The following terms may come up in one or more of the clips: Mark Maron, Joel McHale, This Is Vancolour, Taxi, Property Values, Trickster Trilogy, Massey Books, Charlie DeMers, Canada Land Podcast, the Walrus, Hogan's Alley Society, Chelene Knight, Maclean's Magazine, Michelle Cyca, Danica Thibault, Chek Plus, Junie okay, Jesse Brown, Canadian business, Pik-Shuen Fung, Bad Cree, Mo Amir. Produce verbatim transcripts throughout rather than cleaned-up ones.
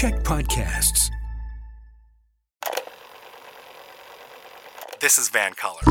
Chek Podcasts. This is Vancolour.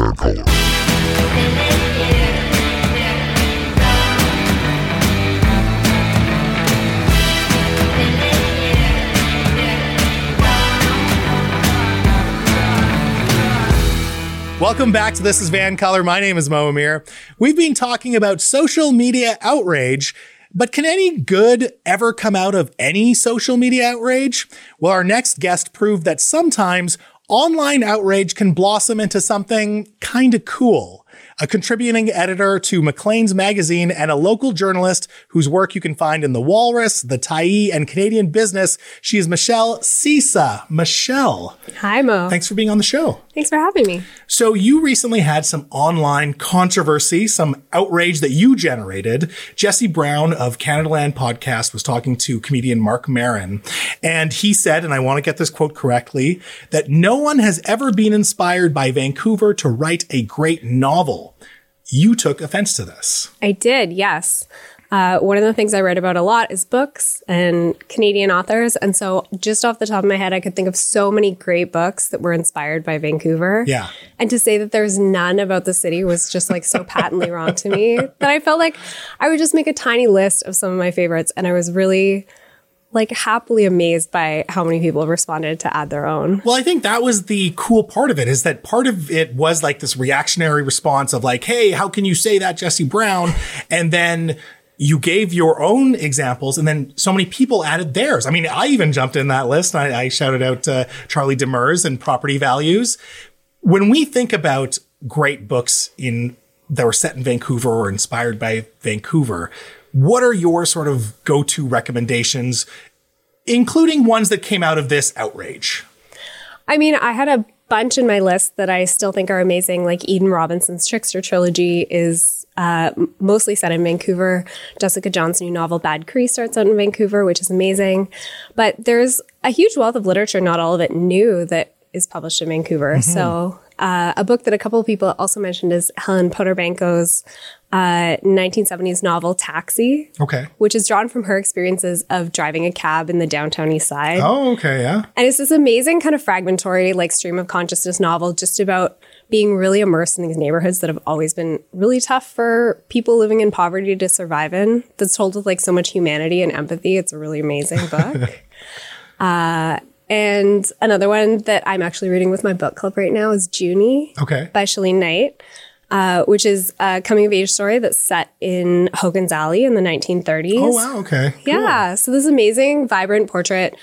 Welcome back to This is Vancolour. My name is Mo Amir. We've been talking about social media outrage. But can any good ever come out of any social media outrage? Well, our next guest proved that sometimes online outrage can blossom into something kind of cool. A contributing editor to Maclean's Magazine and a local journalist whose work you can find in The Walrus, the Tyee, and Canadian Business, she is Michelle Cyca. Michelle. Hi, Mo. Thanks for being on the show. Thanks for having me. So you recently had some online controversy, some outrage that you generated. Jesse Brown of Canada Land Podcast was talking to comedian Mark Maron, and he said, and I want to get this quote correctly, that no one has ever been inspired by Vancouver to write a great novel. You took offense to this. I did, yes. Uh, one of the things I write about a lot is books and Canadian authors. And so just off the top of my head, I could think of so many great books that were inspired by Vancouver. Yeah. And to say that there's none about the city was just like so patently wrong to me that I felt like I would just make a tiny list of some of my favorites. And I was really like happily amazed by how many people responded to add their own. Well, I think that was the cool part of it, is that part of it was like this reactionary response of like, hey, how can you say that, Jesse Brown? And then you gave your own examples, and then so many people added theirs. I mean, I even jumped in that list. And I, I shouted out uh, Charlie DeMers and Property Values. When we think about great books in that were set in Vancouver or inspired by Vancouver, what are your sort of go-to recommendations, including ones that came out of this outrage? I mean, I had a bunch in my list that I still think are amazing. Like Eden Robinson's Trickster Trilogy is uh, mostly set in Vancouver. Jessica John's new novel, Bad Cree, starts out in Vancouver, which is amazing. But there's a huge wealth of literature, not all of it new, that is published in Vancouver. Mm-hmm. So uh, a book that a couple of people also mentioned is Helen Poterbanko's Uh, nineteen seventies novel Taxi, okay, which is drawn from her experiences of driving a cab in the downtown east side. Oh, okay, yeah. And it's this amazing kind of fragmentary, like stream of consciousness novel just about being really immersed in these neighborhoods that have always been really tough for people living in poverty to survive in. That's told with like so much humanity and empathy. It's a really amazing book. uh, and another one that I'm actually reading with my book club right now is Junie, okay, by Chelene Knight. Uh, which is a coming-of-age story that's set in Hogan's Alley in the nineteen thirties. Oh, wow, okay. Cool. Yeah, so this amazing, vibrant portrait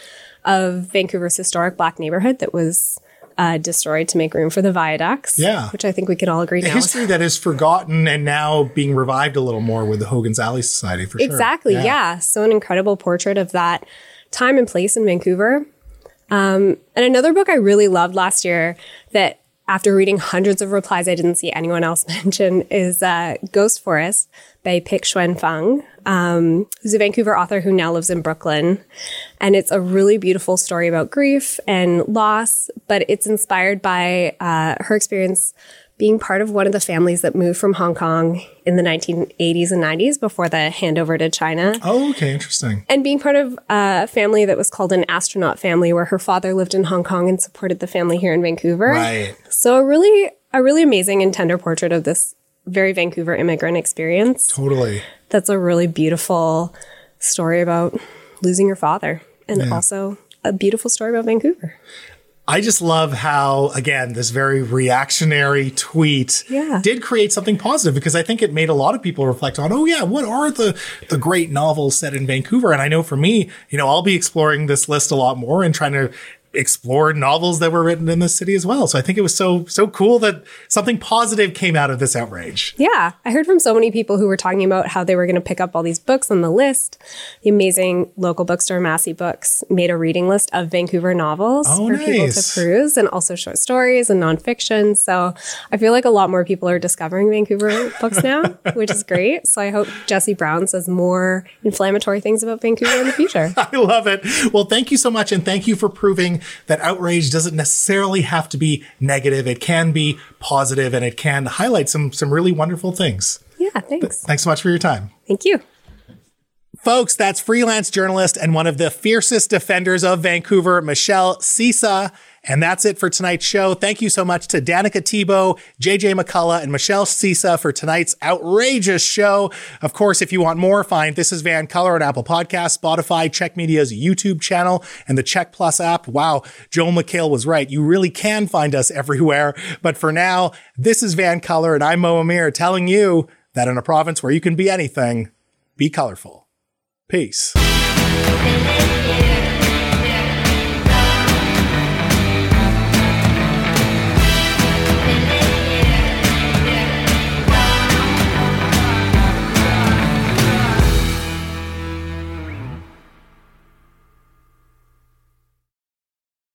of Vancouver's historic Black neighborhood that was uh, destroyed to make room for the viaducts, yeah, which I think we can all agree now. A history that is forgotten and now being revived a little more with the Hogan's Alley Society, for sure. Exactly, yeah. yeah. So an incredible portrait of that time and place in Vancouver. Um, and another book I really loved last year that, after reading hundreds of replies I didn't see anyone else mention, is uh, Ghost Forest by Pik-Shuen Fung, um, who's a Vancouver author who now lives in Brooklyn. And it's a really beautiful story about grief and loss, but it's inspired by uh, her experience being part of one of the families that moved from Hong Kong in the nineteen eighties and nineties before the handover to China. Oh, okay. Interesting. And being part of a family that was called an astronaut family, where her father lived in Hong Kong and supported the family here in Vancouver. Right. So a really, a really amazing and tender portrait of this very Vancouver immigrant experience. Totally. That's a really beautiful story about losing your father, and yeah, also a beautiful story about Vancouver. I just love how, again, this very reactionary tweet yeah. did create something positive, because I think it made a lot of people reflect on, oh, yeah, what are the, the great novels set in Vancouver? And I know for me, you know, I'll be exploring this list a lot more and trying to explore novels that were written in the city as well. So I think it was so, so cool that something positive came out of this outrage. Yeah. I heard from so many people who were talking about how they were going to pick up all these books on the list. The amazing local bookstore, Massey Books, made a reading list of Vancouver novels oh, for nice. people to peruse, and also short stories and nonfiction. So I feel like a lot more people are discovering Vancouver books now, which is great. So I hope Jesse Brown says more inflammatory things about Vancouver in the future. I love it. Well, thank you so much. And thank you for proving that outrage doesn't necessarily have to be negative. It can be positive, and it can highlight some some really wonderful things. Yeah, thanks. Th- thanks so much for your time. Thank you. Folks, that's freelance journalist and one of the fiercest defenders of Vancouver, Michelle Cyca. And that's it for tonight's show. Thank you so much to Danica Thibault, J J. McCullough, and Michelle Cyca for tonight's outrageous show. Of course, if you want more, find This Is Vancolour on Apple Podcasts, Spotify, Chek Media's YouTube channel, and the Chek Plus app. Wow, Joel McHale was right. You really can find us everywhere. But for now, this is Vancolour, and I'm Mo Amir telling you that in a province where you can be anything, be colorful. Peace.